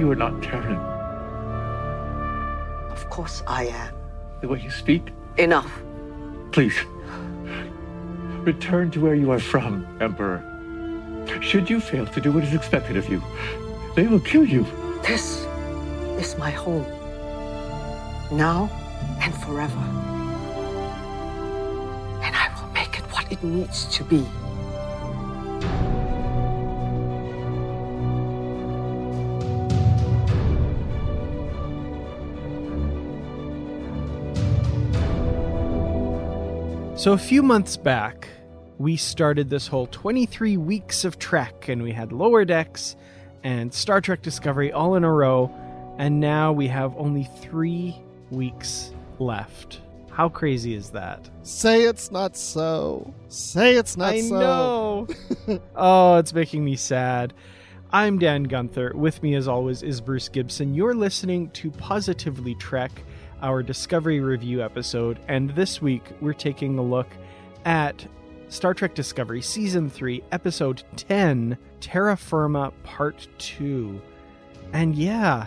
You are not Terran. Of course I am. The way you speak? Enough. Please. Return to where you are from, Emperor. Should you fail to do what is expected of you, they will kill you. This is my home. Now and forever. And I will make it what it needs to be. So a few months back, we started this whole 23 weeks of Trek, and we had Lower Decks and Star Trek Discovery all in a row, and now we have only 3 weeks left. How crazy is that? Say it's not so. Say it's not so. I know. Oh, it's making me sad. I'm Dan Gunther. With me, as always, is Bruce Gibson. You're listening to Positively Trek, our Discovery Review episode, and this week we're taking a look at Star Trek Discovery Season 3, Episode 10, Terra Firma Part 2. And yeah,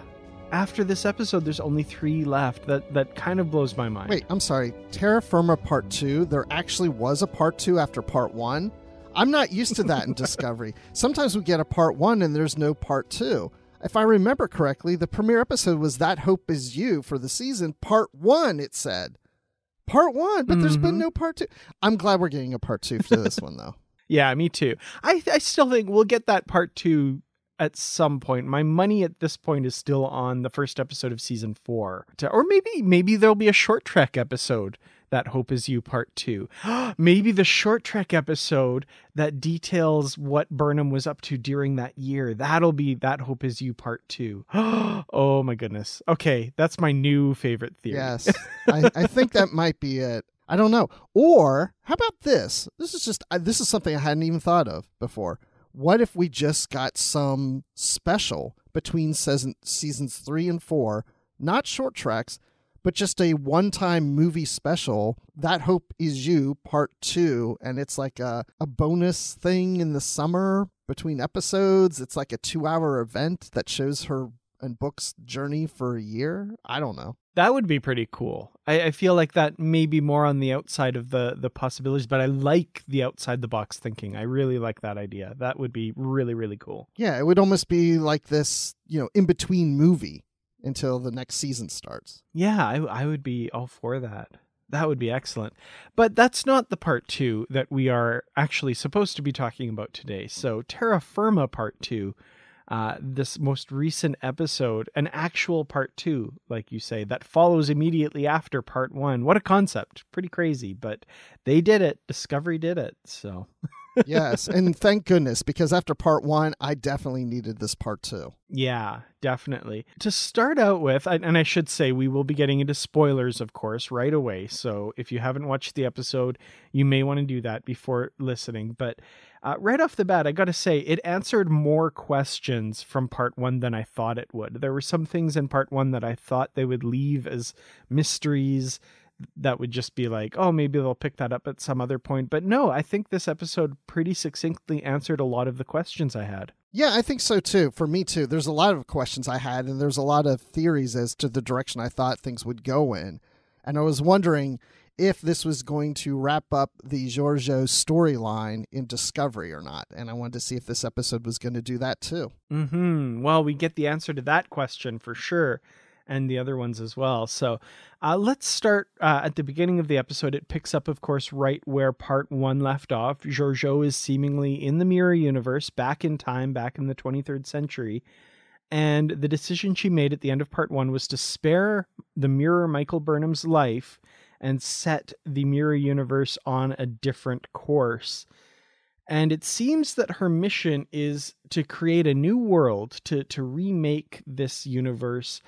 after this episode, there's only 3 left. That kind of blows my mind. Wait, I'm sorry. Terra Firma Part 2? There actually was a Part 2 after Part 1? I'm not used to that in Discovery. Sometimes we get a Part 1 and there's no Part 2. If I remember correctly, the premiere episode was That Hope Is You for the season, Part 1, it said. Part 1, but there's been no Part 2. I'm glad we're getting a Part 2 for this one, though. Yeah, me too. I still think we'll get that Part 2 at some point. My money at this point is still on the first episode of Season 4. Or maybe there'll be a Short Trek episode, That Hope Is You Part 2. Maybe the Short Trek episode that details what Burnham was up to during that year. That'll be That Hope Is You Part 2. Oh my goodness. Okay, that's my new favorite theory. Yes, I think that might be it. I don't know. Or how about this? This is something I hadn't even thought of before. What if we just got some special between seasons 3 and 4, not Short Treks, but just a one-time movie special, That Hope Is You, Part 2, and it's like a bonus thing in the summer between episodes. It's like a 2-hour event that shows her and Book's journey for a year. I don't know. That would be pretty cool. I feel like that may be more on the outside of the possibilities, but I like the outside-the-box thinking. I really like that idea. That would be really, really cool. Yeah, it would almost be like this, in-between movie until the next season starts. Yeah, I would be all for that. That would be excellent. But that's not the Part 2 that we are actually supposed to be talking about today. So Terra Firma Part 2, this most recent episode, an actual Part 2, like you say, that follows immediately after Part 1. What a concept. Pretty crazy, but they did it. Discovery did it, so... Yes, and thank goodness, because after Part 1, I definitely needed this Part 2. Yeah, definitely. To start out with, and I should say we will be getting into spoilers, of course, right away. So if you haven't watched the episode, you may want to do that before listening. But right off the bat, I got to say, it answered more questions from Part 1 than I thought it would. There were some things in Part 1 that I thought they would leave as mysteries that would just be like, oh, maybe they'll pick that up at some other point. But no, I think this episode pretty succinctly answered a lot of the questions I had. Yeah, I think so too. For me too. There's a lot of questions I had, and there's a lot of theories as to the direction I thought things would go in. And I was wondering if this was going to wrap up the Georgiou storyline in Discovery or not. And I wanted to see if this episode was going to do that too. Mm-hmm. Well, we get the answer to that question for sure, and the other ones as well. So let's start at the beginning of the episode. It picks up, of course, right where part one left off. Georgiou is seemingly in the Mirror Universe, back in time, back in the 23rd century. And the decision she made at the end of part one was to spare the Mirror Michael Burnham's life and set the Mirror Universe on a different course. And it seems that her mission is to create a new world, to remake this universe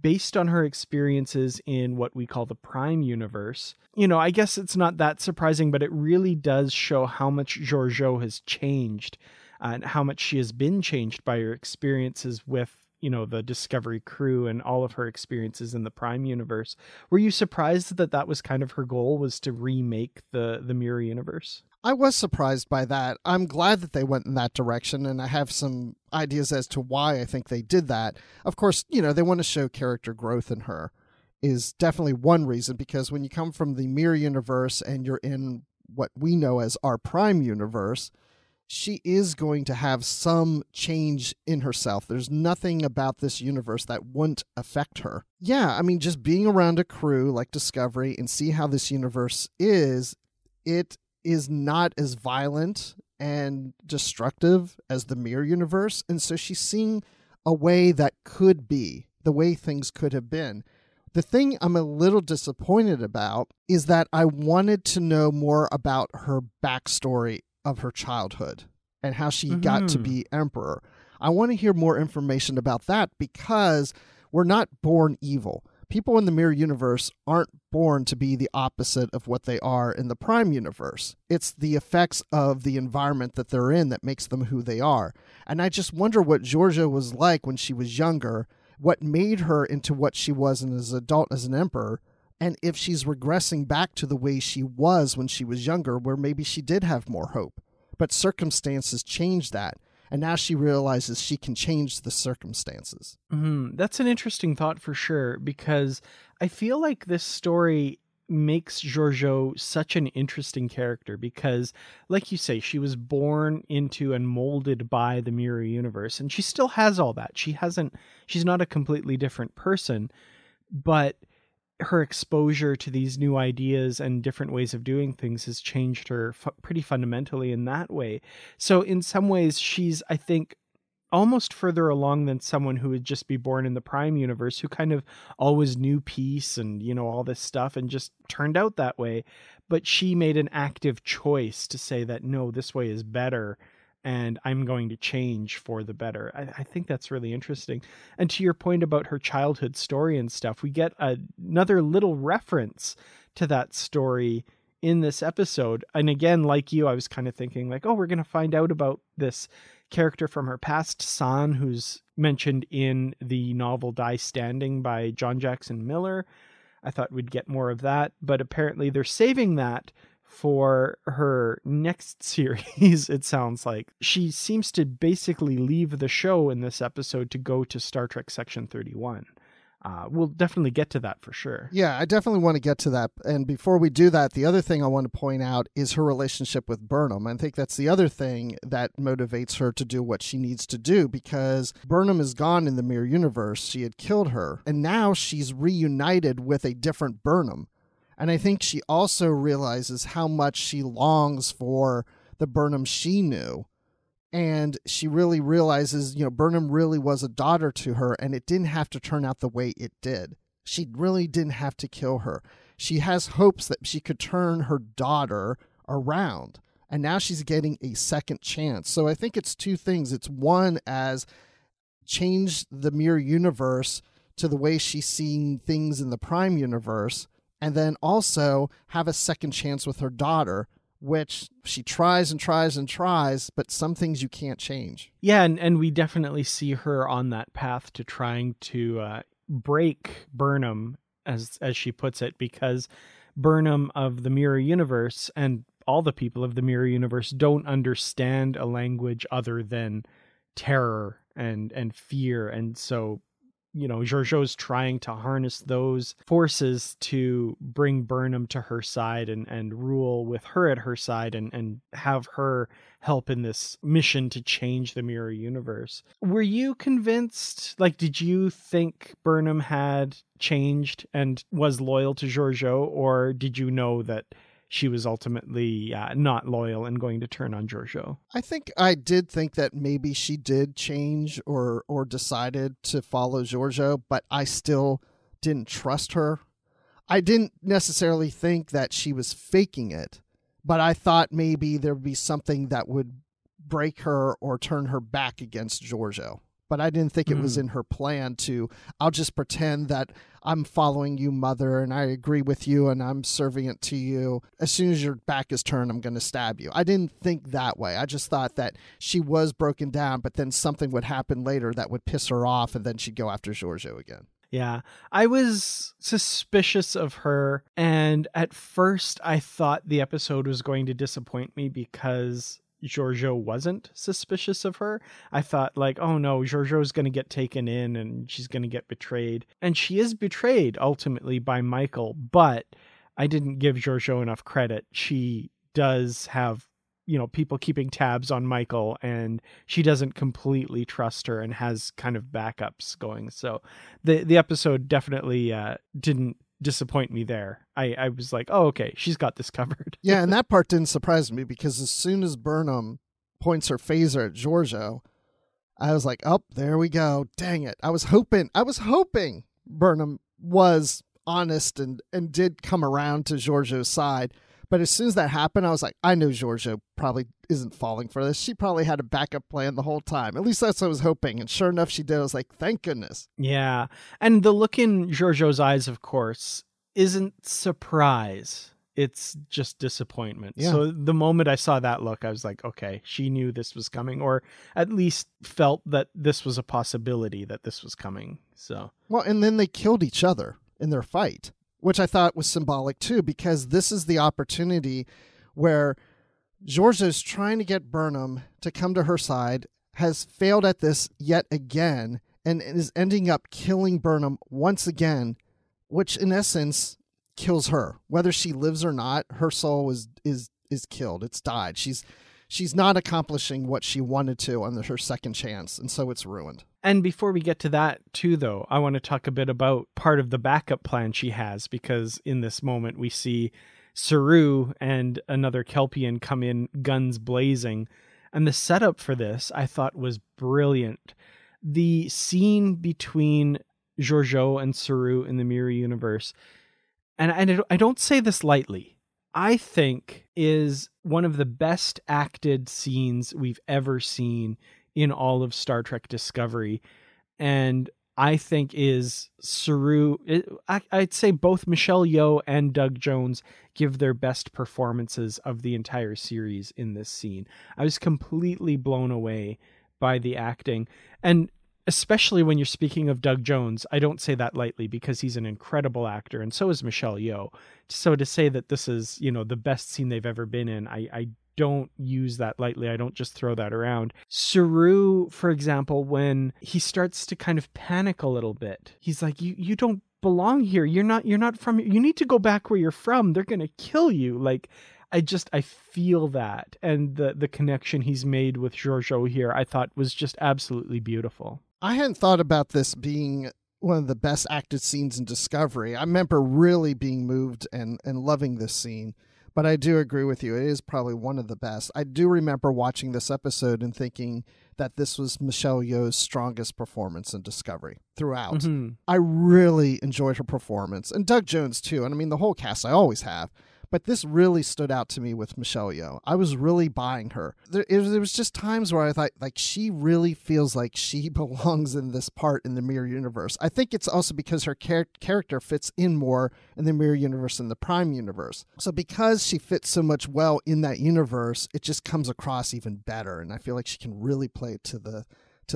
based on her experiences in what we call the Prime Universe. You know, I guess it's not that surprising, but it really does show how much Georgiou has changed and how much she has been changed by her experiences with, you know, the Discovery crew and all of her experiences in the Prime Universe. Were you surprised that that was kind of her goal, was to remake the Mirror Universe? I was surprised by that. I'm glad that they went in that direction, and I have some ideas as to why I think they did that. Of course, you know, they want to show character growth in her is definitely one reason, because when you come from the Mirror Universe and you're in what we know as our Prime Universe, she is going to have some change in herself. There's nothing about this universe that wouldn't affect her. Yeah, I mean, just being around a crew like Discovery and see how this universe is, it is not as violent and destructive as the Mirror Universe. And so she's seeing a way that could be, the way things could have been. The thing I'm a little disappointed about is that I wanted to know more about her backstory of her childhood and how she got to be emperor. I want to hear more information about that, because we're not born evil. People in the Mirror Universe aren't born to be the opposite of what they are in the Prime Universe. It's the effects of the environment that they're in that makes them who they are. And I just wonder what Georgiou was like when she was younger, what made her into what she was as an adult, as an emperor, and if she's regressing back to the way she was when she was younger, where maybe she did have more hope, but circumstances changed that. And now she realizes she can change the circumstances. Mm-hmm. That's an interesting thought for sure, because I feel like this story makes Georgiou such an interesting character, because like you say, she was born into and molded by the Mirror Universe, and she still has all that. She's not a completely different person, but her exposure to these new ideas and different ways of doing things has changed her pretty fundamentally in that way. So in some ways, she's, I think, almost further along than someone who would just be born in the Prime Universe, who kind of always knew peace and, you know, all this stuff and just turned out that way. But she made an active choice to say that, no, this way is better, and I'm going to change for the better. I think that's really interesting. And to your point about her childhood story and stuff, we get another little reference to that story in this episode. And again, like you, I was kind of thinking like, oh, we're going to find out about this character from her past, San, who's mentioned in the novel Die Standing by John Jackson Miller. I thought we'd get more of that, but apparently they're saving that for her next series, it sounds like. She seems to basically leave the show in this episode to go to Star Trek Section 31. We'll definitely get to that for sure. Yeah, I definitely want to get to that. And before we do that, the other thing I want to point out is her relationship with Burnham. I think that's the other thing that motivates her to do what she needs to do, because Burnham is gone in the Mirror Universe. She had killed her, and now she's reunited with a different Burnham. And I think she also realizes how much she longs for the Burnham she knew. And she really realizes, you know, Burnham really was a daughter to her, and it didn't have to turn out the way it did. She really didn't have to kill her. She has hopes that she could turn her daughter around. And now she's getting a second chance. So I think it's two things. It's one, as change the Mirror Universe to the way she's seeing things in the Prime Universe, and then also have a second chance with her daughter, which she tries and tries and tries, but some things you can't change. Yeah, and we definitely see her on that path to trying to break Burnham, as she puts it, because Burnham of the Mirror Universe and all the people of the Mirror Universe don't understand a language other than terror and fear. And so you know, Georgiou's trying to harness those forces to bring Burnham to her side and rule with her at her side and have her help in this mission to change the Mirror Universe. Were you convinced? Like, did you think Burnham had changed and was loyal to Georgiou, or did you know that she was ultimately not loyal and going to turn on Georgiou? I think I did think that maybe she did change or decided to follow Georgiou, but I still didn't trust her. I didn't necessarily think that she was faking it, but I thought maybe there would be something that would break her or turn her back against Georgiou. But I didn't think it was in her plan to, I'll just pretend that I'm following you, mother, and I agree with you, and I'm servient to you. As soon as your back is turned, I'm going to stab you. I didn't think that way. I just thought that she was broken down, but then something would happen later that would piss her off, and then she'd go after Georgiou again. Yeah, I was suspicious of her, and at first I thought the episode was going to disappoint me because Georgiou wasn't suspicious of her. I thought, like, oh no, Georgiou's going to get taken in and she's going to get betrayed. And she is betrayed ultimately by Michael, but I didn't give Georgiou enough credit. She does have, you know, people keeping tabs on Michael, and she doesn't completely trust her and has kind of backups going. So the episode definitely didn't disappoint me there. I was like, oh, okay, she's got this covered. Yeah, and that part didn't surprise me, because as soon as Burnham points her phaser at Georgiou, I was like, oh, there we go. Dang it. I was hoping Burnham was honest and did come around to Georgiou's side. But as soon as that happened, I was like, I know Georgiou probably isn't falling for this. She probably had a backup plan the whole time. At least that's what I was hoping. And sure enough, she did. I was like, thank goodness. Yeah. And the look in Georgiou's eyes, of course, isn't surprise. It's just disappointment. Yeah. So the moment I saw that look, I was like, okay, she knew this was coming, or at least felt that this was a possibility that this was coming. So, well, and then they killed each other in their fight, which I thought was symbolic too, because this is the opportunity where Georgiou's trying to get Burnham to come to her side, has failed at this yet again, and is ending up killing Burnham once again, which in essence kills her. Whether she lives or not, her soul is killed. It's died. She's not accomplishing what she wanted to on her second chance, and so it's ruined. And before we get to that, too, though, I want to talk a bit about part of the backup plan she has, because in this moment we see Saru and another Kelpian come in guns blazing. And the setup for this, I thought, was brilliant. The scene between Georgiou and Saru in the Mirror Universe, and I don't say this lightly, I think is one of the best acted scenes we've ever seen in all of Star Trek Discovery. And I think is Saru, I'd say both Michelle Yeoh and Doug Jones give their best performances of the entire series in this scene. I was completely blown away by the acting. And especially when you're speaking of Doug Jones, I don't say that lightly, because he's an incredible actor, and so is Michelle Yeoh. So to say that this is, you know, the best scene they've ever been in, I don't use that lightly. I don't just throw that around. Saru, for example, when he starts to kind of panic a little bit, he's like, you don't belong here. You're not from here. You need to go back where you're from. They're going to kill you. Like, I feel that. And the connection he's made with Georgiou here, I thought was just absolutely beautiful. I hadn't thought about this being one of the best acted scenes in Discovery. I remember really being moved and loving this scene, but I do agree with you. It is probably one of the best. I do remember watching this episode and thinking that this was Michelle Yeoh's strongest performance in Discovery throughout. Mm-hmm. I really enjoyed her performance, and Doug Jones too. And I mean, the whole cast I always have, but this really stood out to me with Michelle Yeoh. I was really buying her. There was just times where I thought, like, she really feels like she belongs in this part in the Mirror Universe. I think it's also because her character fits in more in the Mirror Universe than the Prime Universe. So because she fits so much well in that universe, it just comes across even better. And I feel like she can really play it to the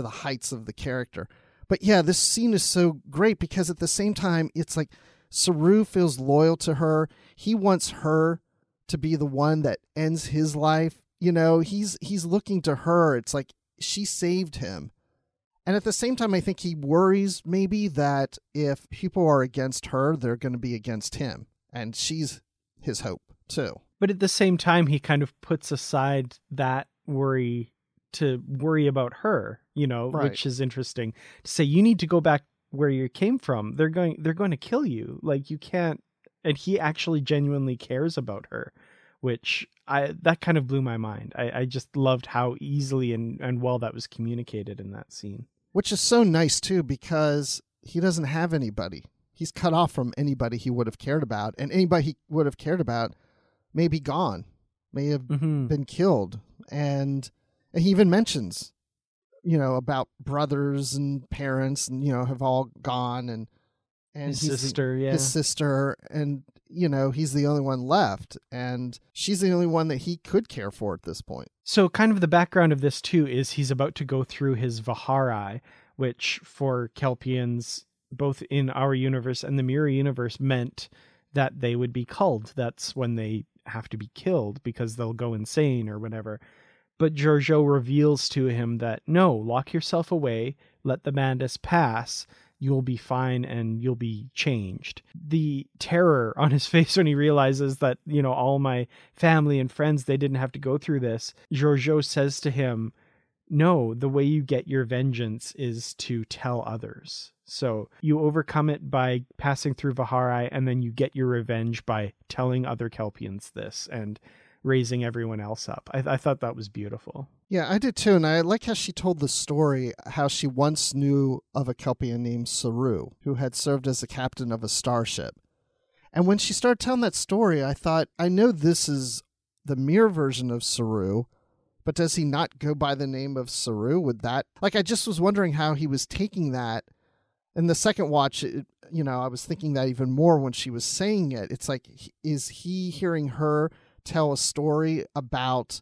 heights of the character. But yeah, this scene is so great, because at the same time, it's like, Saru feels loyal to her. He wants her to be the one that ends his life. You know, he's looking to her. It's like she saved him. And at the same time, I think he worries maybe that if people are against her, they're going to be against him. And she's his hope, too. But at the same time, he kind of puts aside that worry to worry about her, you know, right. Which is interesting to say, you need to go back where you came from. They're going to kill you. Like, you can't. And he actually genuinely cares about her, which that kind of blew my mind. I just loved how easily and well that was communicated in that scene. Which is so nice, too, because he doesn't have anybody. He's cut off from anybody he would have cared about, and anybody he would have cared about may be gone, may have been killed. And he even mentions, you know, about brothers and parents and, you know, have all gone, and his sister, and, you know, he's the only one left, and she's the only one that he could care for at this point. So kind of the background of this, too, is he's about to go through his Vahar'ai, which for Kelpians, both in our universe and the Mirror Universe, meant that they would be culled. That's when they have to be killed because they'll go insane or whatever. But Georgiou reveals to him that, no, lock yourself away, let the madness pass, you'll be fine and you'll be changed. The terror on his face when he realizes that, you know, all my family and friends, they didn't have to go through this. Georgiou says to him, no, the way you get your vengeance is to tell others. So you overcome it by passing through Vahar'ai, and then you get your revenge by telling other Kelpians this and raising everyone else up. I thought that was beautiful. Yeah, I did too. And I like how she told the story, how she once knew of a Kelpian named Saru, who had served as the captain of a starship. And when she started telling that story, I thought, I know this is the mirror version of Saru, but does he not go by the name of Saru? Would that... Like, I just was wondering how he was taking that. In the second watch, you know, I was thinking that even more when she was saying it. It's like, is he hearing her tell a story about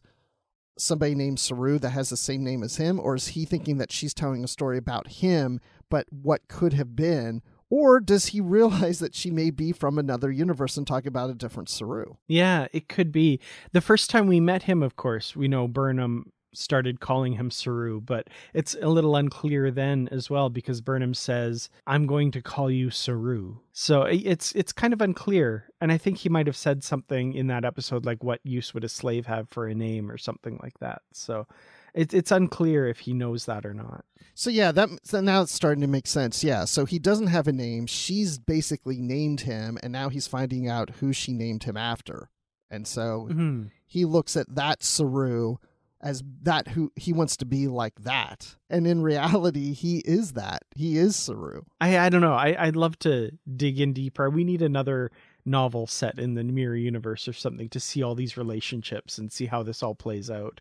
somebody named Saru that has the same name as him? Or is he thinking that she's telling a story about him, but what could have been? Or does he realize that she may be from another universe and talk about a different Saru? Yeah, it could be. The first time we met him, of course, we know Burnham started calling him Saru, but it's a little unclear then as well, because Burnham says, I'm going to call you Saru. So it's kind of unclear. And I think he might have said something in that episode, like, what use would a slave have for a name or something like that. So it's unclear if he knows that or not. So yeah, so now it's starting to make sense. Yeah. So he doesn't have a name. She's basically named him, and now he's finding out who she named him after. And so he looks at that Saru as that who he wants to be, like that. And in reality, he is that. He is Saru. I don't know. I'd love to dig in deeper. We need another novel set in the Mirror Universe or something to see all these relationships and see how this all plays out.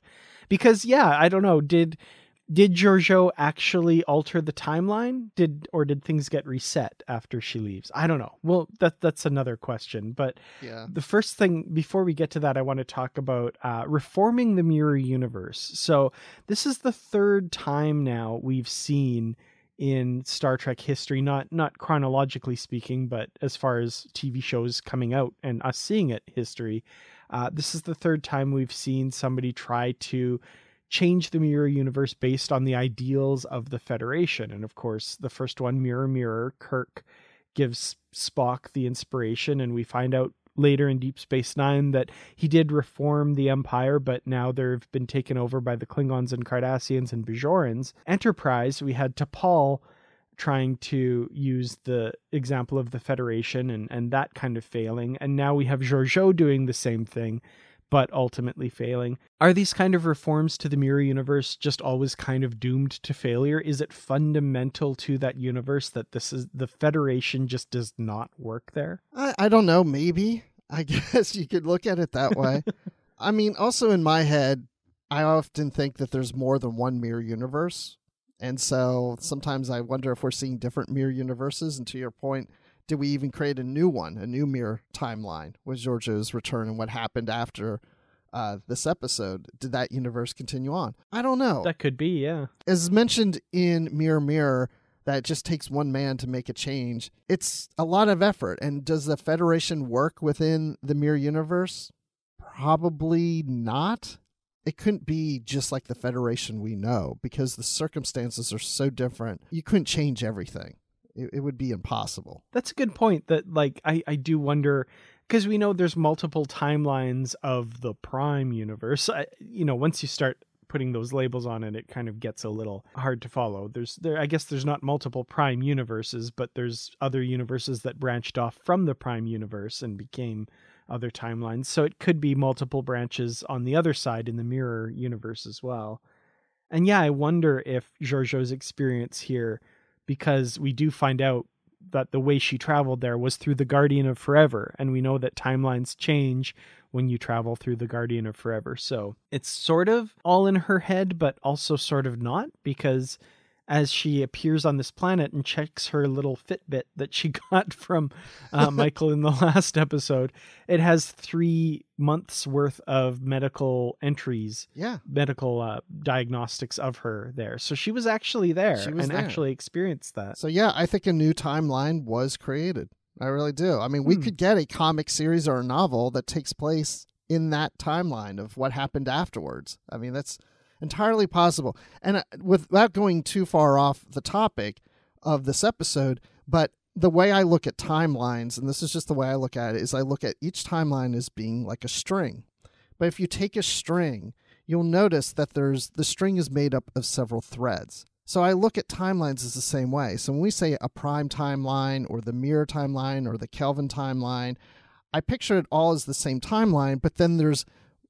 Because, yeah, I don't know. Did Georgiou actually alter the timeline? Or did things get reset after she leaves? I don't know. Well, that's another question. But yeah. The first thing, before we get to that, I want to talk about reforming the Mirror Universe. So this is the third time now we've seen in Star Trek history, not chronologically speaking, but as far as TV shows coming out and us seeing it history, this is the third time we've seen somebody try to change the Mirror Universe based on the ideals of the Federation. And of course, the first one, Mirror Mirror, Kirk gives Spock the inspiration, and we find out later in Deep Space Nine that he did reform the Empire, but now they've been taken over by the Klingons and Cardassians and Bajorans. Enterprise, we had T'Pol trying to use the example of the Federation and that kind of failing. And now we have Georgiou doing the same thing, but ultimately failing. Are these kind of reforms to the Mirror Universe just always kind of doomed to failure? Is it fundamental to that universe that this is the Federation just does not work there? I don't know. Maybe. I guess you could look at it that way. I mean, also in my head, I often think that there's more than one Mirror Universe. And so sometimes I wonder if we're seeing different Mirror Universes. And to your point, did we even create a new one, a new mirror timeline with Georgiou's return and what happened after this episode? Did that universe continue on? I don't know. That could be, yeah. As mentioned in Mirror Mirror, that it just takes one man to make a change. It's a lot of effort. And does the Federation work within the Mirror Universe? Probably not. it couldn't be just like the Federation we know, because the circumstances are so different. You couldn't change everything. It would be impossible. That's a good point that, like, I do wonder, because we know there's multiple timelines of the Prime Universe. Once you start putting those labels on it, it kind of gets a little hard to follow. I guess there's not multiple Prime Universes, but there's other universes that branched off from the Prime Universe and became other timelines. So it could be multiple branches on the other side in the Mirror Universe as well. And yeah, I wonder if Georgiou's experience here, because we do find out that the way she traveled there was through the Guardian of Forever. And we know that timelines change when you travel through the Guardian of Forever. So it's sort of all in her head, but also sort of not, because as she appears on this planet and checks her little Fitbit that she got from Michael in the last episode, it has 3 months worth of medical entries, medical diagnostics of her there. So she was actually there actually experienced that. So yeah, I think a new timeline was created. I really do. I mean, we could get a comic series or a novel that takes place in that timeline of what happened afterwards. I mean, that's entirely possible. And without going too far off the topic of this episode, but the way I look at timelines, and this is just the way I look at it, is I look at each timeline as being like a string. But if you take a string, you'll notice that the string is made up of several threads. So I look at timelines as the same way. So when we say a prime timeline or the mirror timeline or the Kelvin timeline, I picture it all as the same timeline, but then there's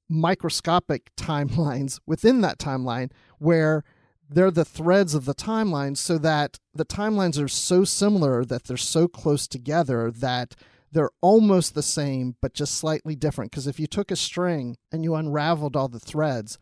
microscopic timelines within that timeline where they're the threads of the timeline, so that the timelines are so similar that they're so close together that they're almost the same, but just slightly different. Because if you took a string and you unraveled all the threads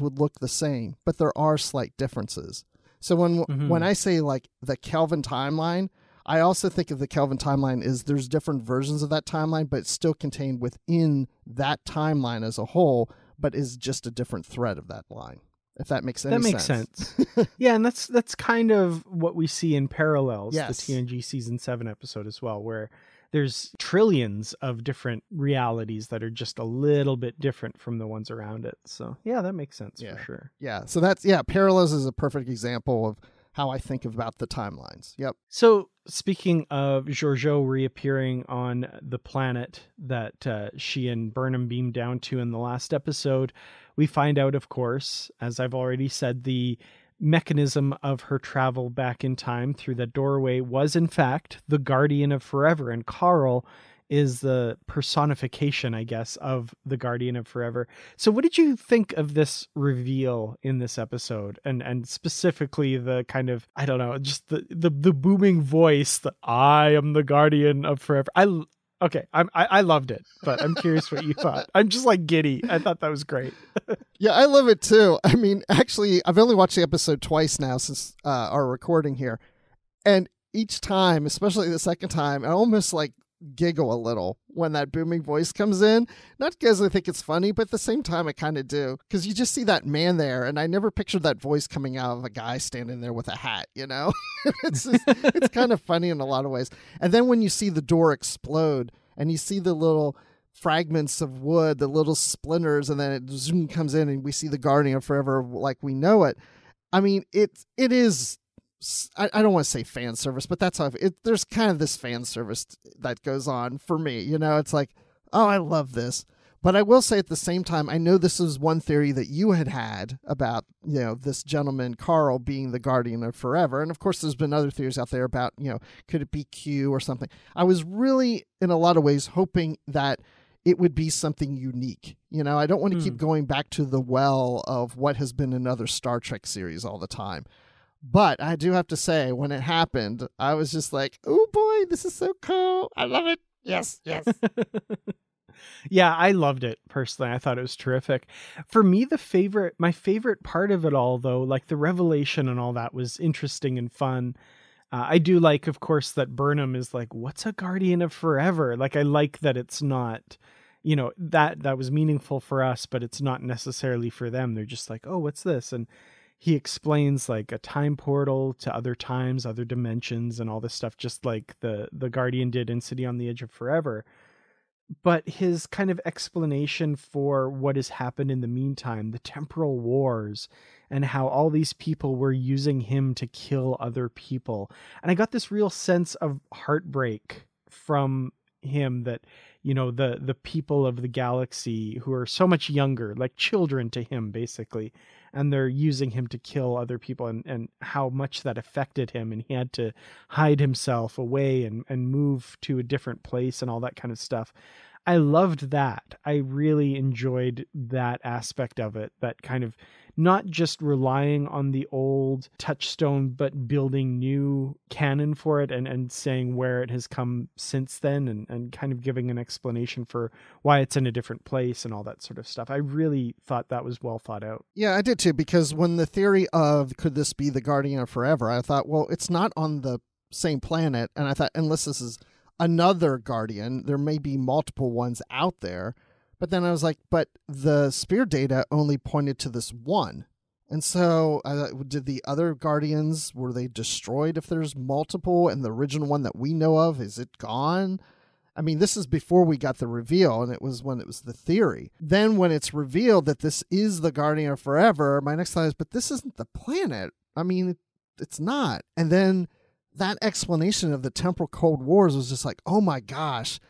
would look the same, but there are slight differences. So when I say like the Kelvin timeline, I also think of the Kelvin timeline as there's different versions of that timeline, but it's still contained within that timeline as a whole, but is just a different thread of that line, if that makes any sense. That makes sense. Yeah, and that's kind of what we see in Parallels, the TNG Season 7 episode as well, where there's trillions of different realities that are just a little bit different from the ones around it. So, yeah, that makes sense for sure. Yeah, so Parallels is a perfect example of how I think about the timelines. Yep. So speaking of Georgiou reappearing on the planet that she and Burnham beamed down to in the last episode, we find out, of course, as I've already said, the mechanism of her travel back in time through the doorway was, in fact, the Guardian of Forever. And Carl is the personification, I guess, of the Guardian of Forever. So what did you think of this reveal in this episode? And specifically the kind of, I don't know, just the booming voice that I am the Guardian of Forever. I loved it, but I'm curious what you thought. I'm just like giddy. I thought that was great. Yeah, I love it too. I mean, actually, I've only watched the episode twice now since our recording here. And each time, especially the second time, I almost like giggle a little when that booming voice comes in, not because I think it's funny, but at the same time I kind of do, because you just see that man there, and I never pictured that voice coming out of a guy standing there with a hat, you know. It's kind of funny in a lot of ways. And then when you see the door explode and you see the little fragments of wood, the little splinters, and then it zoom comes in and we see the Guardian of Forever like we know it. I mean, it is, I don't want to say fan service, but that's how it, there's kind of this fan service that goes on for me. You know, it's like, oh, I love this. But I will say at the same time, I know this is one theory that you had about, you know, this gentleman, Carl, being the Guardian of Forever. And of course, there's been other theories out there about, you know, could it be Q or something? I was really, in a lot of ways, hoping that it would be something unique. You know, I don't want to keep going back to the well of what has been another Star Trek series all the time. But I do have to say, when it happened, I was just like, oh boy, this is so cool. I love it. Yes, yes. Yeah, I loved it personally. I thought it was terrific. For me, my favorite part of it all, though, like the revelation and all that was interesting and fun. I do like, of course, that Burnham is like, what's a Guardian of Forever? Like, I like that it's not, you know, that was meaningful for us, but it's not necessarily for them. They're just like, oh, what's this? And he explains like a time portal to other times, other dimensions, and all this stuff, just like the Guardian did in City on the Edge of Forever. But his kind of explanation for what has happened in the meantime, the temporal wars, and how all these people were using him to kill other people. And I got this real sense of heartbreak from him that, you know, the people of the galaxy who are so much younger, like children to him, basically, and they're using him to kill other people, and how much that affected him. And he had to hide himself away and move to a different place and all that kind of stuff. I loved that. I really enjoyed that aspect of it, that kind of not just relying on the old touchstone, but building new canon for it and saying where it has come since then, and kind of giving an explanation for why it's in a different place and all that sort of stuff. I really thought that was well thought out. Yeah, I did too, because when the theory of could this be the Guardian of Forever, I thought, well, it's not on the same planet. And I thought, unless this is another Guardian, there may be multiple ones out there. But then I was like, but the spear data only pointed to this one. And so did the other Guardians, were they destroyed if there's multiple? And the original one that we know of, is it gone? I mean, this is before we got the reveal, and it was when it was the theory. Then when it's revealed that this is the Guardian of Forever, my next thought is, but this isn't the planet. I mean, it's not. And then that explanation of the temporal Cold Wars was just like, oh my gosh,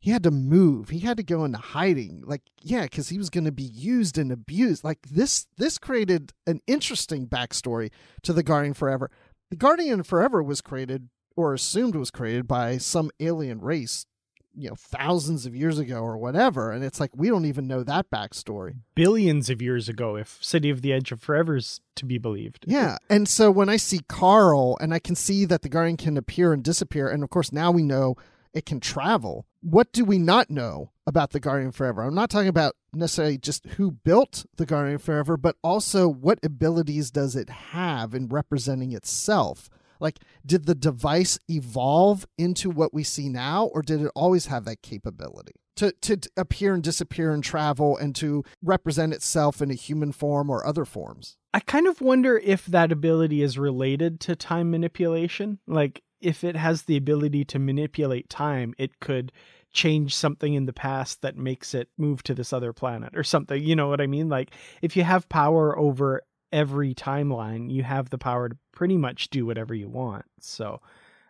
he had to move. He had to go into hiding. Like, yeah, because he was going to be used and abused. Like, this created an interesting backstory to the Guardian Forever. The Guardian Forever was created, or assumed was created, by some alien race, you know, thousands of years ago or whatever. And it's like, we don't even know that backstory. Billions of years ago, if City of the Edge of Forever is to be believed. Yeah. And so when I see Carl, and I can see that the Guardian can appear and disappear, and of course now we know it can travel. What do we not know about the Guardian Forever? I'm not talking about necessarily just who built the Guardian Forever, but also what abilities does it have in representing itself? Like, did the device evolve into what we see now, or did it always have that capability to appear and disappear and travel and to represent itself in a human form or other forms? I kind of wonder if that ability is related to time manipulation. Like, if it has the ability to manipulate time, it could change something in the past that makes it move to this other planet or something. You know what I mean? Like, if you have power over every timeline, you have the power to pretty much do whatever you want. So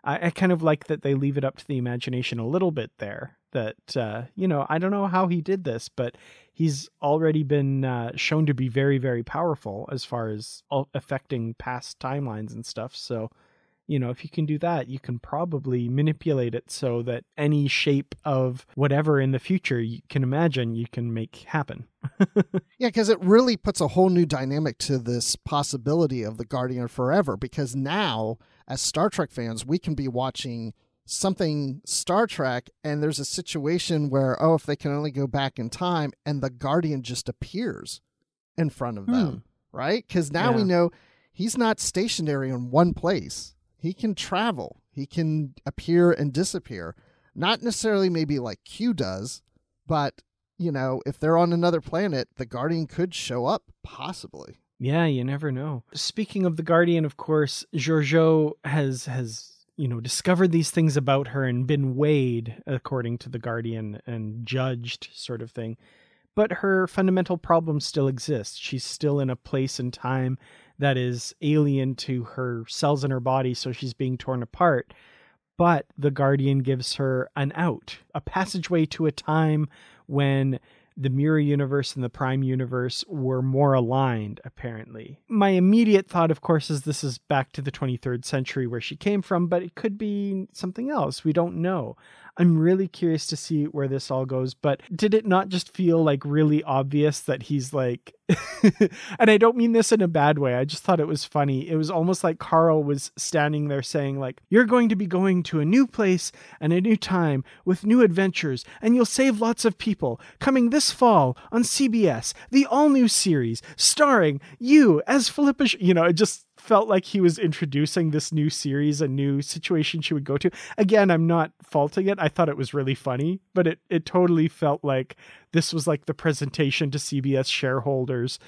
I kind of like that they leave it up to the imagination a little bit there, that, you know, I don't know how he did this, but he's already been shown to be very, very powerful as far as affecting past timelines and stuff. So, you know, if you can do that, you can probably manipulate it so that any shape of whatever in the future you can imagine, you can make happen. Yeah, because it really puts a whole new dynamic to this possibility of the Guardian Forever, because now, as Star Trek fans, we can be watching something Star Trek, and there's a situation where, oh, if they can only go back in time, and the Guardian just appears in front of them, right? Because now we know he's not stationary in one place. He can travel. He can appear and disappear. Not necessarily maybe like Q does, but, you know, if they're on another planet, the Guardian could show up, possibly. Yeah, you never know. Speaking of the Guardian, of course, Georgiou has, you know, discovered these things about her and been weighed according to the Guardian and judged, sort of thing. But her fundamental problem still exists. She's still in a place and time that is alien to her cells in her body, so she's being torn apart. But the Guardian gives her an out, a passageway to a time when the Mirror Universe and the Prime Universe were more aligned, apparently. My immediate thought, of course, is this is back to the 23rd century where she came from, but it could be something else. We don't know. I'm really curious to see where this all goes, but did it not just feel like really obvious that he's like, and I don't mean this in a bad way. I just thought it was funny. It was almost like Carl was standing there saying like, you're going to be going to a new place and a new time with new adventures, and you'll save lots of people. Coming this fall on CBS, the all new series starring you as Philippa. You know, it just felt like he was introducing this new series, a new situation she would go to. Again, I'm not faulting it. I thought it was really funny, but it totally felt like this was like the presentation to CBS shareholders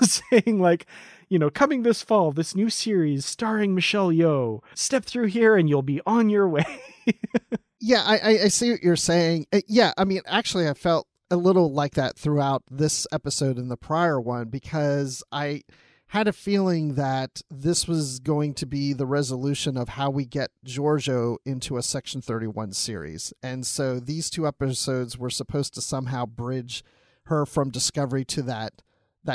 saying like, you know, coming this fall, this new series starring Michelle Yeoh, step through here and you'll be on your way. Yeah, I see what you're saying. Yeah, I mean, actually, I felt a little like that throughout this episode and the prior one, because I had a feeling that this was going to be the resolution of how we get Georgiou into a Section 31 series. And so these two episodes were supposed to somehow bridge her from Discovery to that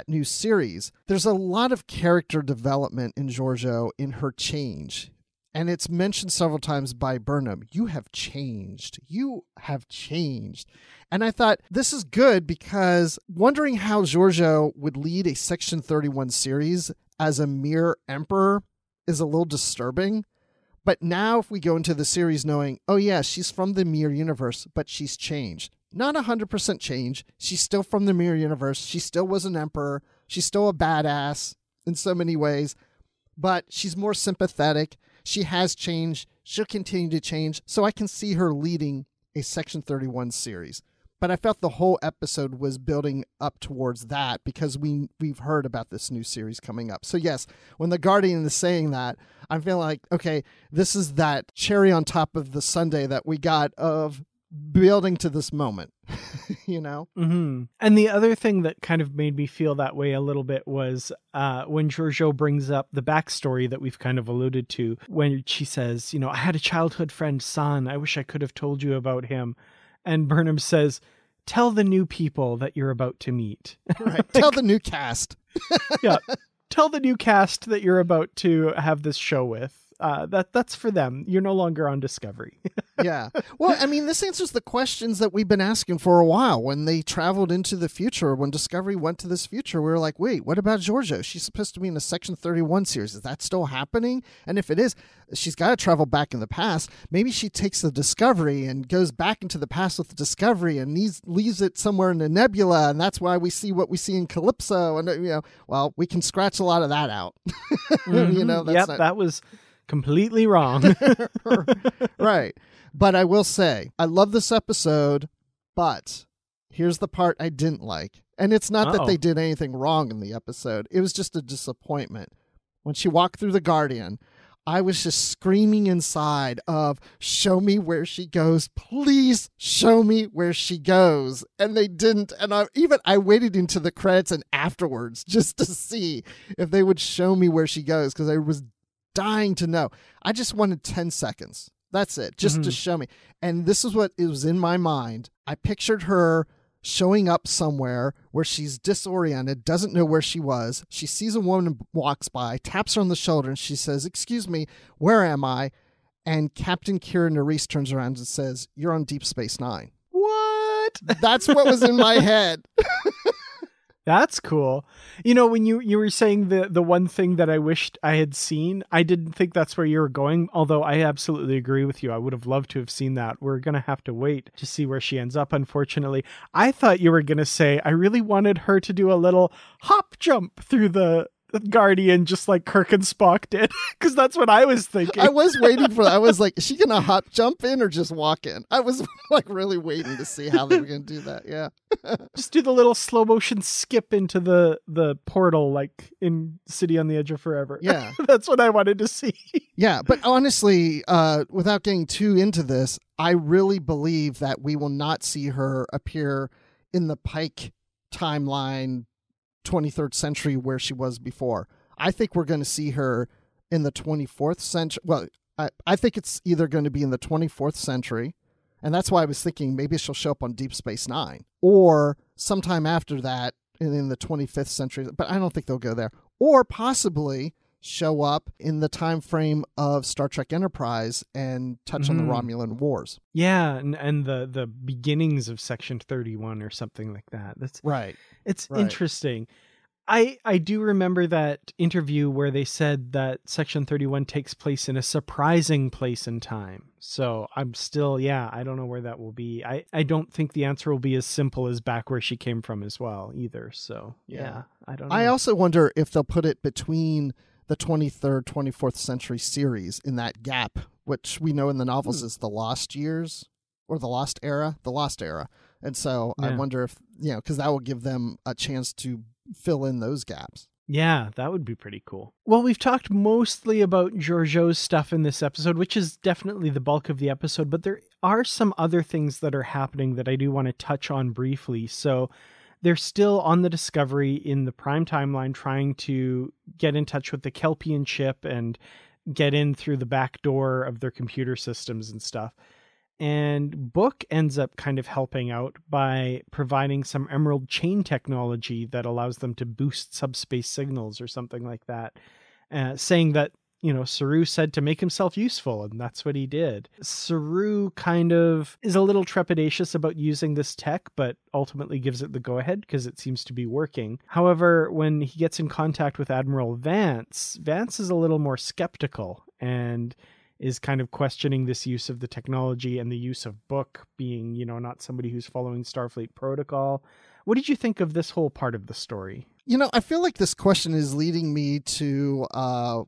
new series. There's a lot of character development in Georgiou, in her change. And it's mentioned several times by Burnham. You have changed. You have changed. And I thought this is good, because wondering how Georgiou would lead a Section 31 series as a mere emperor is a little disturbing. But now if we go into the series knowing, oh yeah, she's from the Mirror Universe, but she's changed. Not 100% change. She's still from the Mirror Universe. She still was an emperor. She's still a badass in so many ways. But she's more sympathetic. She has changed. She'll continue to change. So I can see her leading a Section 31 series. But I felt the whole episode was building up towards that, because we've heard about this new series coming up. So yes, when the Guardian is saying that, I'm feeling like, okay, this is that cherry on top of the sundae that we got of building to this moment, you know? Mm-hmm. And the other thing that kind of made me feel that way a little bit was when Georgiou brings up the backstory that we've kind of alluded to, when she says, you know, I had a childhood friend, San. I wish I could have told you about him. And Burnham says, tell the new people that you're about to meet. Right. Like, tell the new cast. Yeah. Tell the new cast that you're about to have this show with. That's for them. You're no longer on Discovery. Yeah. Well, I mean, this answers the questions that we've been asking for a while. When they traveled into the future, when Discovery went to this future, we were like, wait, what about Georgiou? She's supposed to be in a Section 31 series. Is that still happening? And if it is, she's got to travel back in the past. Maybe she takes the Discovery and goes back into the past with the Discovery and leaves it somewhere in the nebula. And that's why we see what we see in Calypso. And, you know, well, we can scratch a lot of that out. Mm-hmm. You know, that's yep, that was completely wrong. Right. But I will say, I love this episode, but here's the part I didn't like. And it's not that they did anything wrong in the episode. It was just a disappointment. When she walked through the Guardian, I was just screaming inside of, show me where she goes. Please show me where she goes. And they didn't. And I waited into the credits and afterwards just to see if they would show me where she goes, because I was dying to know. I just wanted 10 seconds. That's it. Just to show me. And this is what it was in my mind. I pictured her showing up somewhere where she's disoriented, doesn't know where she was. She sees a woman walks by, taps her on the shoulder, and she says, excuse me, where am I? And Captain Kira Nerys turns around and says, you're on Deep Space Nine. What? That's what was in my head. That's cool. You know, when you were saying the one thing that I wished I had seen, I didn't think that's where you were going, although I absolutely agree with you. I would have loved to have seen that. We're going to have to wait to see where she ends up, unfortunately. I thought you were going to say, I really wanted her to do a little hop jump through the Guardian, just like Kirk and Spock did, because that's what I was thinking. I was waiting for that. I was like, is she going to hop jump in or just walk in? I was like really waiting to see how they were going to do that. Yeah. Just do the little slow motion skip into the portal, like in City on the Edge of Forever. Yeah. That's what I wanted to see. Yeah. But honestly, without getting too into this, I really believe that we will not see her appear in the Pike timeline 23rd century where she was before. I think we're going to see her in the 24th century. Well, I think it's either going to be in the 24th century, and that's why I was thinking maybe she'll show up on Deep Space Nine, or sometime after that in the 25th century, but I don't think they'll go there. Or possibly show up in the time frame of Star Trek Enterprise and touch on the Romulan Wars. Yeah, and the beginnings of Section 31 or something like that. That's right. It's right. Interesting. I do remember that interview where they said that Section 31 takes place in a surprising place in time. So I'm still, I don't know where that will be. I don't think the answer will be as simple as back where she came from as well either. So yeah I don't know. I also wonder if they'll put it between the 23rd, 24th century series in that gap, which we know in the novels is the lost years or the lost era. And so I wonder if, you know, because that will give them a chance to fill in those gaps. Yeah, that would be pretty cool. Well, we've talked mostly about Georgiou's stuff in this episode, which is definitely the bulk of the episode, but there are some other things that are happening that I do want to touch on briefly. So they're still on the Discovery in the Prime Timeline trying to get in touch with the Kelpian ship and get in through the back door of their computer systems and stuff. And Book ends up kind of helping out by providing some emerald chain technology that allows them to boost subspace signals or something like that, saying that, you know, Saru said to make himself useful, and that's what he did. Saru kind of is a little trepidatious about using this tech, but ultimately gives it the go-ahead because it seems to be working. However, when he gets in contact with Admiral Vance, Vance is a little more skeptical and is kind of questioning this use of the technology and the use of Book being, you know, not somebody who's following Starfleet protocol. What did you think of this whole part of the story? You know, I feel like this question is leading me to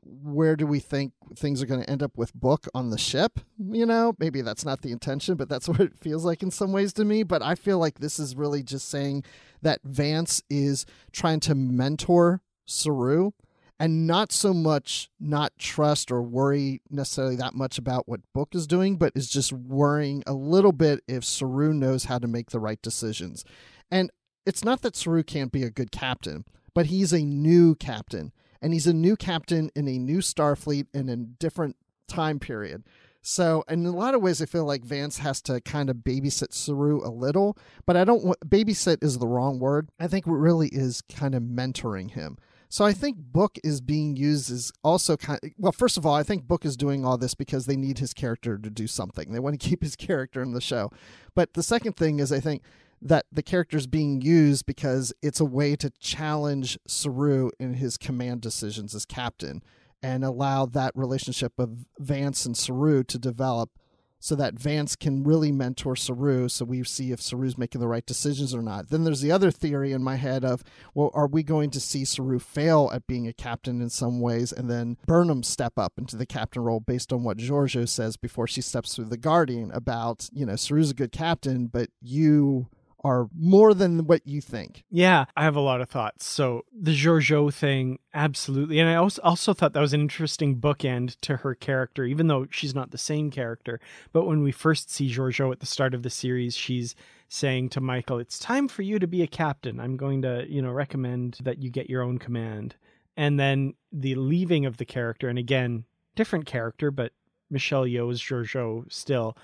where do we think things are going to end up with Book on the ship? You know, maybe that's not the intention, but that's what it feels like in some ways to me. But I feel like this is really just saying that Vance is trying to mentor Saru, and not so much not trust or worry necessarily that much about what Book is doing, but is just worrying a little bit if Saru knows how to make the right decisions. And it's not that Saru can't be a good captain, but he's a new captain. And he's a new captain in a new Starfleet in a different time period. So in a lot of ways, I feel like Vance has to kind of babysit Saru a little, but I don't want, babysit is the wrong word. I think it really is kind of mentoring him. So I think Book is being used as also kind of, well, first of all, I think Book is doing all this because they need his character to do something. They want to keep his character in the show. But the second thing is I think that the character's being used because it's a way to challenge Saru in his command decisions as captain and allow that relationship of Vance and Saru to develop so that Vance can really mentor Saru, so we see if Saru's making the right decisions or not. Then there's the other theory in my head of, well, are we going to see Saru fail at being a captain in some ways and then Burnham step up into the captain role based on what Georgiou says before she steps through the Guardian about, you know, Saru's a good captain, but you are more than what you think. Yeah, I have a lot of thoughts. So the Georgiou thing, absolutely. And I also thought that was an interesting bookend to her character, even though she's not the same character. But when we first see Georgiou at the start of the series, she's saying to Michael, it's time for you to be a captain. I'm going to, you know, recommend that you get your own command. And then the leaving of the character, and again, different character, but Michelle Yeoh is Georgiou still,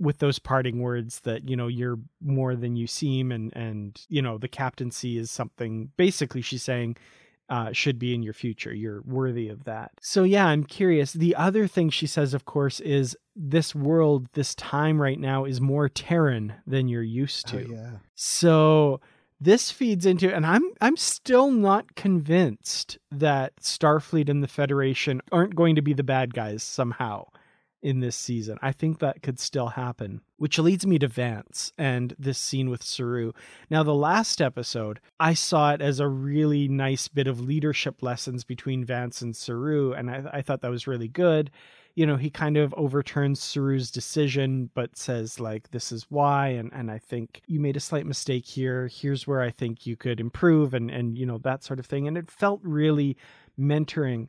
with those parting words that, you know, you're more than you seem. And, you know, the captaincy is something basically she's saying should be in your future. You're worthy of that. So, yeah, I'm curious. The other thing she says, of course, is this world, this time right now is more Terran than you're used to. Oh, yeah. So this feeds into, and I'm still not convinced that Starfleet and the Federation aren't going to be the bad guys somehow in this season. I think that could still happen, which leads me to Vance and this scene with Saru. Now, the last episode, I saw it as a really nice bit of leadership lessons between Vance and Saru, and I thought that was really good. You know, he kind of overturns Saru's decision, but says, like, this is why, and I think you made a slight mistake here. Here's where I think you could improve, and you know, that sort of thing. And it felt really mentoring.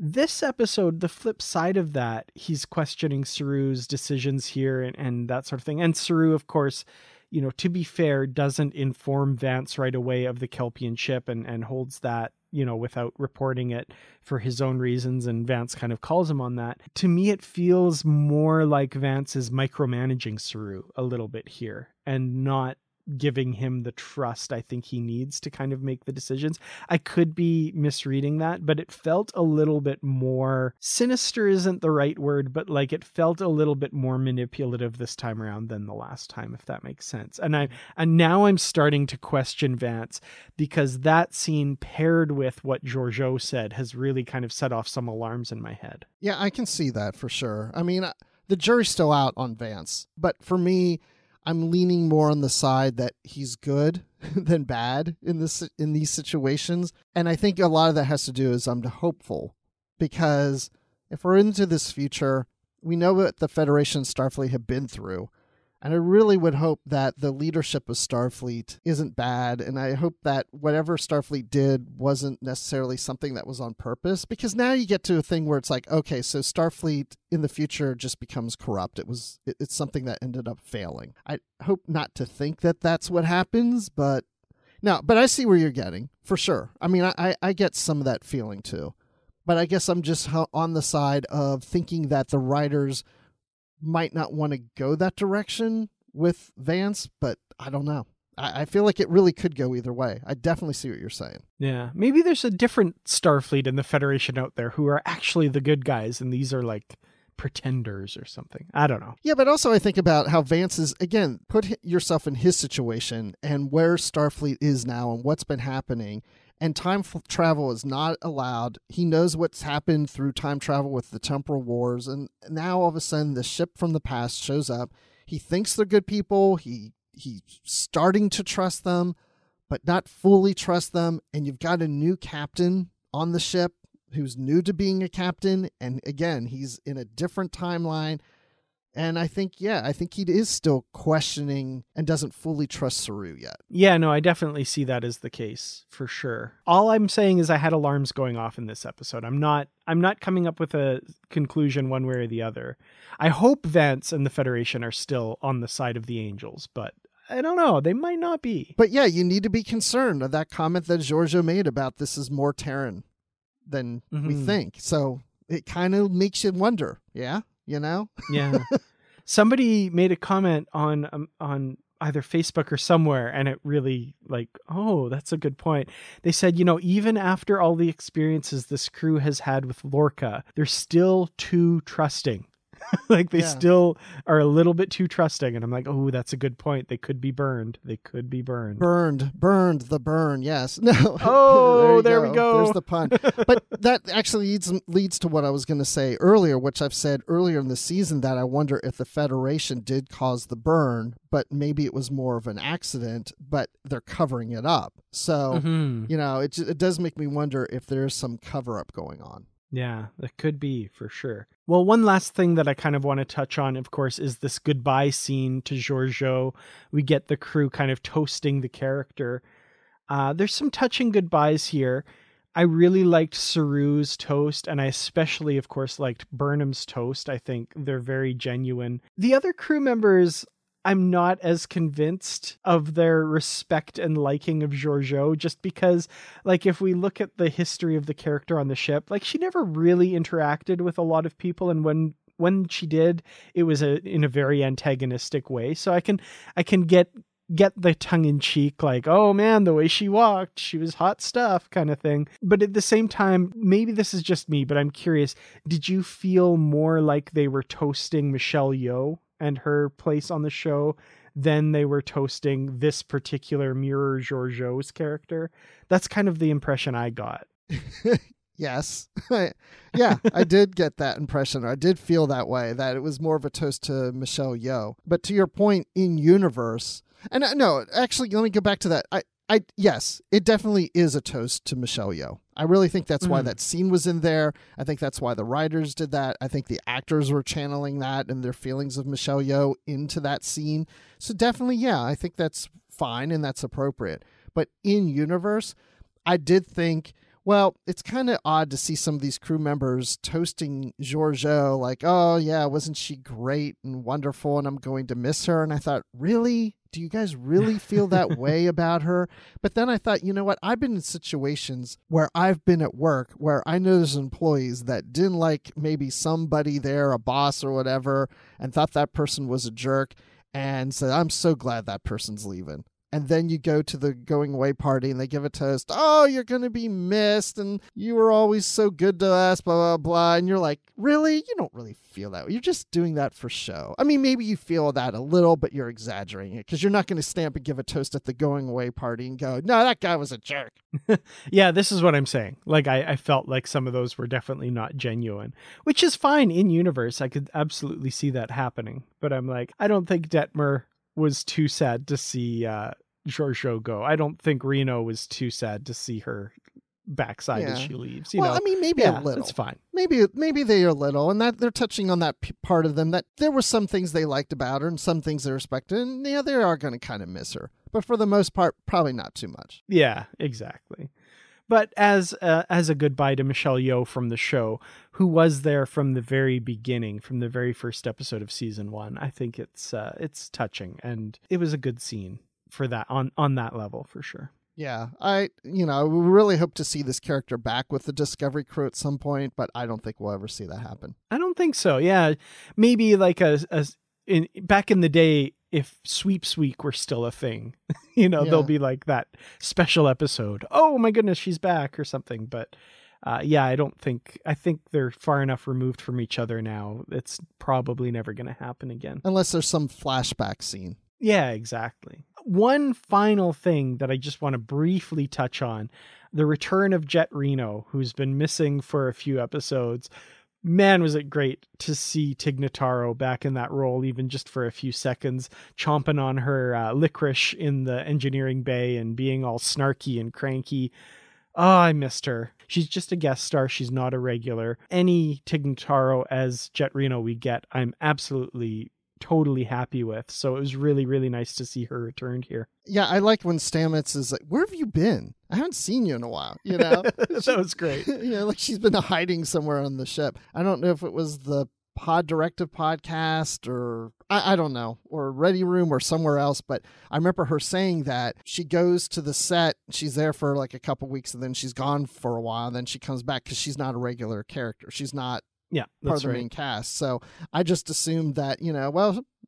This episode, the flip side of that, he's questioning Saru's decisions here and that sort of thing. And Saru, of course, you know, to be fair, doesn't inform Vance right away of the Kelpian ship and holds that, you know, without reporting it for his own reasons. And Vance kind of calls him on that. To me, it feels more like Vance is micromanaging Saru a little bit here and not giving him the trust I think he needs to kind of make the decisions. I could be misreading that, but it felt a little bit more sinister isn't the right word, but like it felt a little bit more manipulative this time around than the last time, if that makes sense. And now I'm starting to question Vance because that scene paired with what Georgiou said has really kind of set off some alarms in my head. Yeah, I can see that for sure. I mean, the jury's still out on Vance, but for me, I'm leaning more on the side that he's good than bad in these situations. And I think a lot of that has to do is I'm hopeful, because if we're into this future, we know what the Federation and Starfleet have been through. And I really would hope that the leadership of Starfleet isn't bad. And I hope that whatever Starfleet did wasn't necessarily something that was on purpose, because now you get to a thing where it's like, okay, so Starfleet in the future just becomes corrupt. It's something that ended up failing. I hope not to think that that's what happens, but no, but I see where you're getting for sure. I mean, I get some of that feeling too, but I guess I'm just on the side of thinking that the writers might not want to go that direction with Vance, but I don't know. I feel like it really could go either way. I definitely see what you're saying. Yeah. Maybe there's a different Starfleet in the Federation out there who are actually the good guys, and these are like pretenders or something. I don't know. Yeah, but also I think about how Vance is, again, put yourself in his situation and where Starfleet is now and what's been happening. And time travel is not allowed. He knows what's happened through time travel with the temporal wars. And now all of a sudden the ship from the past shows up. He thinks they're good people. He's starting to trust them, but not fully trust them. And you've got a new captain on the ship who's new to being a captain. And again, he's in a different timeline. And I think he is still questioning and doesn't fully trust Saru yet. Yeah, no, I definitely see that as the case for sure. All I'm saying is I had alarms going off in this episode. I'm not coming up with a conclusion one way or the other. I hope Vance and the Federation are still on the side of the Angels, but I don't know. They might not be. But yeah, you need to be concerned of that comment that Georgiou made about this is more Terran than we think. So it kind of makes you wonder. Yeah. You know? Yeah. Somebody made a comment on either Facebook or somewhere, and it really like, oh, that's a good point. They said, even after all the experiences this crew has had with Lorca, they're still too trusting. Like they still are a little bit too trusting. And I'm like, oh, that's a good point. They could be burned. Burned. The burn. Yes. No. Oh, there we go. There's the pun. But that actually leads to what I was going to say earlier, which I've said earlier in the season, that I wonder if the Federation did cause the burn, but maybe it was more of an accident, but they're covering it up. So, it does make me wonder if there's some cover up going on. Yeah, that could be for sure. Well, one last thing that I kind of want to touch on, of course, is this goodbye scene to Georgiou. We get the crew kind of toasting the character. There's some touching goodbyes here. I really liked Saru's toast, and I especially, of course, liked Burnham's toast. I think they're very genuine. The other crew members, I'm not as convinced of their respect and liking of Georgiou, just because, like, if we look at the history of the character on the ship, like, she never really interacted with a lot of people, and when she did, it was in a very antagonistic way. So I can get the tongue in cheek, like, oh man, the way she walked, she was hot stuff kind of thing. But at the same time, maybe this is just me, but I'm curious, did you feel more like they were toasting Michelle Yeoh and her place on the show than they were toasting this particular Mirror Georgiou's character? That's kind of the impression I got. Yes. Yeah, I did get that impression. I did feel that way, that it was more of a toast to Michelle Yeoh. But to your point, in universe, and no, actually, let me go back to that. Yes, it definitely is a toast to Michelle Yeoh. I really think that's why that scene was in there. I think that's why the writers did that. I think the actors were channeling that and their feelings of Michelle Yeoh into that scene. So definitely, yeah, I think that's fine and that's appropriate. But in universe, I did think, well, it's kind of odd to see some of these crew members toasting Georgiou, like, oh yeah, wasn't she great and wonderful, and I'm going to miss her. And I thought, really? Do you guys really feel that way about her? But then I thought, you know what? I've been in situations where I've been at work where I know there's employees that didn't like maybe somebody there, a boss or whatever, and thought that person was a jerk and said, I'm so glad that person's leaving. And then you go to the going away party and they give a toast. Oh, you're going to be missed. And you were always so good to us, blah, blah, blah. And you're like, really? You don't really feel that way. You're just doing that for show. I mean, maybe you feel that a little, but you're exaggerating it, because you're not going to stand up and give a toast at the going away party and go, no, that guy was a jerk. Yeah, this is what I'm saying. Like, I felt like some of those were definitely not genuine, which is fine in universe. I could absolutely see that happening. But I'm like, I don't think Detmer was too sad to see Georgiou go. I don't think Reno was too sad to see her backside as she leaves. You know? I mean, maybe a little. It's fine. Maybe they are little, and that they're touching on that part of them that there were some things they liked about her and some things they respected, and they are going to kind of miss her. But for the most part, probably not too much. Yeah, exactly. But as a goodbye to Michelle Yeoh from the show, who was there from the very beginning, from the very first episode of season 1, I think it's touching, and it was a good scene for that on that level for sure. Yeah, I really hope to see this character back with the Discovery crew at some point, but I don't think we'll ever see that happen. I don't think so. Yeah, maybe like back in the day, if sweeps week were still a thing, there'll be like that special episode. Oh my goodness, she's back or something. But I think they're far enough removed from each other now. It's probably never going to happen again. Unless there's some flashback scene. Yeah, exactly. One final thing that I just want to briefly touch on, the return of Jet Reno, who's been missing for a few episodes. Man, was it great to see Tig Notaro back in that role, even just for a few seconds, chomping on her licorice in the engineering bay and being all snarky and cranky. Oh, I missed her. She's just a guest star. She's not a regular. Any Tig Notaro as Jet Reno we get, I'm absolutely totally happy with. So it was really, really nice to see her returned here. Yeah, I like when Stamets is like, "Where have you been? I haven't seen you in a while." You know, that was great. Yeah, like she's been hiding somewhere on the ship. I don't know if it was the Pod Directive podcast or I don't know, or Ready Room or somewhere else, but I remember her saying that she goes to the set, she's there for like a couple weeks, and then she's gone for a while, and then she comes back because she's not a regular character. She's not. Yeah, that's part of the main cast. So I just assumed that,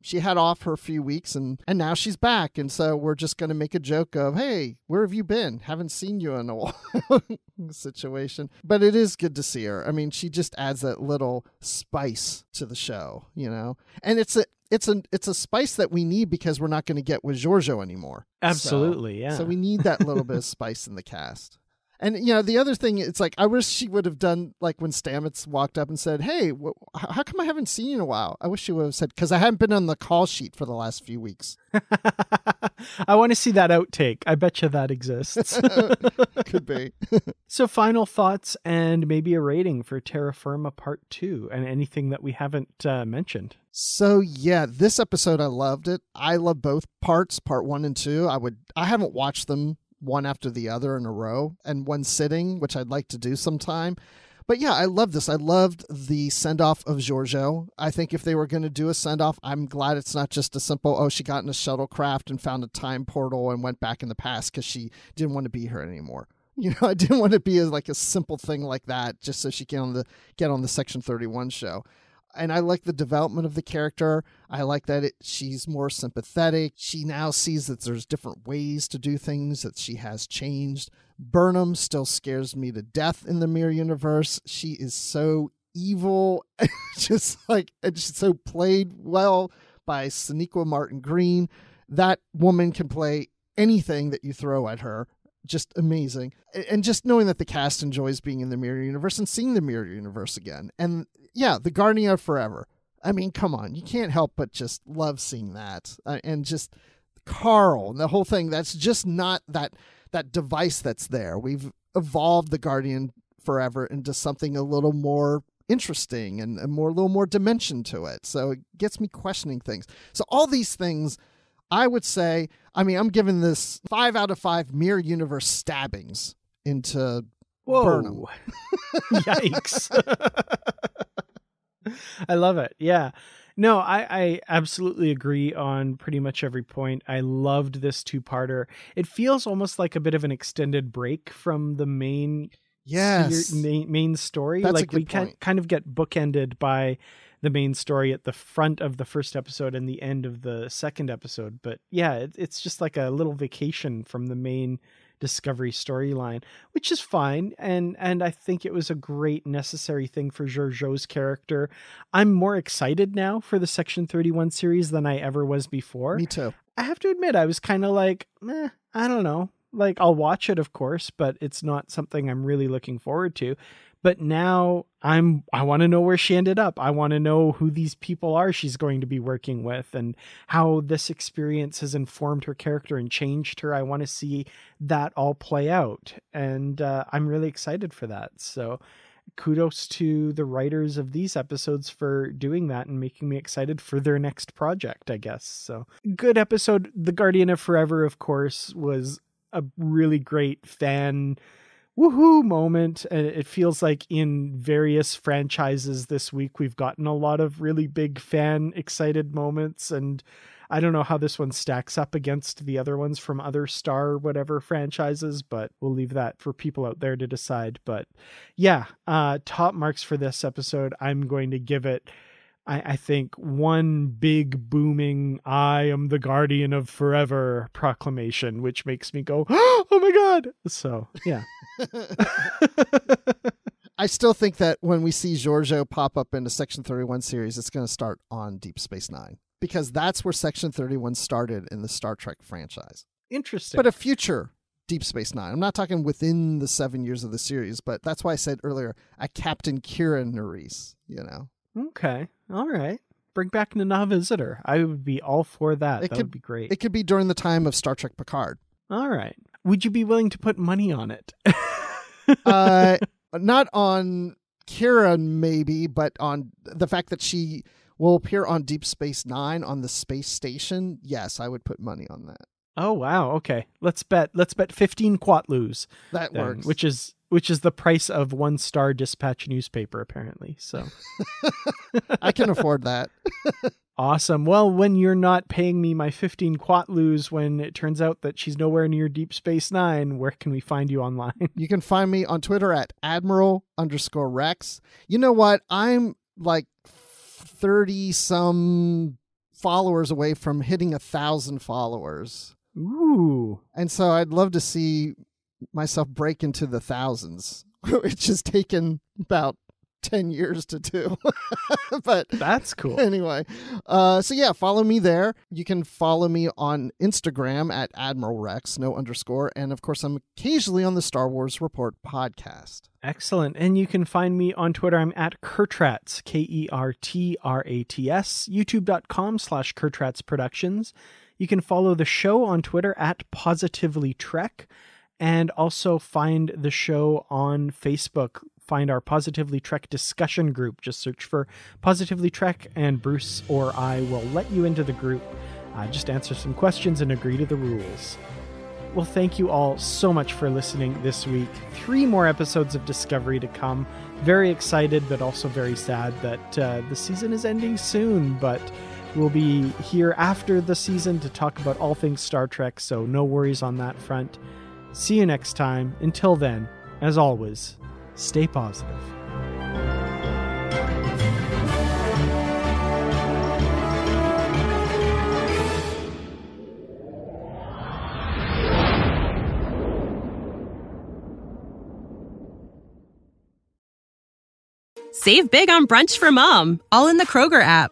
she had off her few weeks and now she's back. And so we're just going to make a joke of, "Hey, where have you been? Haven't seen you in a while" situation. But it is good to see her. I mean, she just adds that little spice to the show, and it's a spice that we need because we're not going to get with Georgiou anymore. Absolutely. So, yeah. So we need that little bit of spice in the cast. And, the other thing, it's like, I wish she would have done like when Stamets walked up and said, "Hey, how come I haven't seen you in a while?" I wish she would have said, "Because I haven't been on the call sheet for the last few weeks." I want to see that outtake. I bet you that exists. Could be. So final thoughts and maybe a rating for Terra Firma Part 2 and anything that we haven't mentioned. So yeah, this episode, I loved it. I love both parts, Part 1 and 2. I haven't watched them one after the other in a row and one sitting, which I'd like to do sometime. But yeah, I love this. I loved the send-off of Georgiou. I think if they were going to do a send-off, I'm glad it's not just a simple, "Oh, she got in a shuttlecraft and found a time portal and went back in the past because she didn't want to be here anymore." I didn't want to be like a simple thing like that just so she can get on the Section 31 show. And I like the development of the character. I like that she's more sympathetic. She now sees that there's different ways to do things, that she has changed. Burnham still scares me to death in the Mirror Universe. She is so evil, it's so played well by Sonequa Martin-Green. That woman can play anything that you throw at her. Just amazing. And just knowing that the cast enjoys being in the Mirror Universe and seeing the Mirror Universe again. And yeah, the Guardian of Forever. I mean, come on. You can't help but just love seeing that. And just Carl and the whole thing. That's just not that device that's there. We've evolved the Guardian Forever into something a little more interesting and a little more dimension to it. So it gets me questioning things. So all these things, I would say, I'm giving this 5 out of 5 Mirror Universe stabbings into Whoa. Burnham. Yikes. I love it. Yeah. No, I absolutely agree on pretty much every point. I loved this two-parter. It feels almost like a bit of an extended break from the main story. That's like we can kind of get bookended by the main story at the front of the first episode and the end of the second episode. But yeah, it's just like a little vacation from the main Discovery storyline, which is fine, and I think it was a great necessary thing for Georgiou's character. I'm more excited now for the Section 31 series than I ever was before. Me too. I have to admit, I was kind of like, I don't know. Like, I'll watch it, of course, but it's not something I'm really looking forward to. But now I want to know where she ended up. I want to know who these people are she's going to be working with and how this experience has informed her character and changed her. I want to see that all play out. And I'm really excited for that. So kudos to the writers of these episodes for doing that and making me excited for their next project, I guess. So good episode. The Guardian of Forever, of course, was a really great fan woohoo moment. And it feels like in various franchises this week, we've gotten a lot of really big fan excited moments. And I don't know how this one stacks up against the other ones from other Star whatever franchises, but we'll leave that for people out there to decide. But yeah, top marks for this episode. I'm going to give it, I think, one big booming I am the Guardian of Forever proclamation, which makes me go, oh my God. So, yeah. I still think that when we see Georgiou pop up in the Section 31 series, it's going to start on Deep Space Nine, because that's where Section 31 started in the Star Trek franchise. Interesting. But a future Deep Space Nine. I'm not talking within the 7 years of the series, but that's why I said earlier, a Captain Kira Nerys, you know? Okay. All right. Bring back Nana Visitor. I would be all for that. That would be great. It could be during the time of Star Trek Picard. All right. Would you be willing to put money on it? Not on Kira, maybe, but on the fact that she will appear on Deep Space Nine on the space station. Yes, I would put money on that. Oh, wow. Okay. Let's bet 15 Quatloos. That then works. Which is the price of one Star Dispatch newspaper, apparently. So I can afford that. Awesome. Well, when you're not paying me my 15 Quatloos, when it turns out that she's nowhere near Deep Space Nine, where can we find you online? You can find me on Twitter at Admiral_Rex. You know what? I'm like 30 some followers away from hitting 1,000 followers. Ooh. And so I'd love to see myself break into the thousands, which has taken about 10 years to do. But that's cool. Anyway, so yeah, follow me there. You can follow me on Instagram at @AdmiralRex, _. And of course, I'm occasionally on the Star Wars Report podcast. Excellent. And you can find me on Twitter. I'm at Kertrats, KERTRATS, youtube.com/KertratsProductions. You can follow the show on Twitter at Positively Trek. And also find the show on Facebook. Find our Positively Trek discussion group. Just search for Positively Trek and Bruce or I will let you into the group. Just answer some questions and agree to the rules. Well, thank you all so much for listening this week. 3 more episodes of Discovery to come. Very excited, but also very sad that the season is ending soon. But we'll be here after the season to talk about all things Star Trek. So no worries on that front. See you next time. Until then, as always, stay positive. Save big on brunch for mom, all in the Kroger app.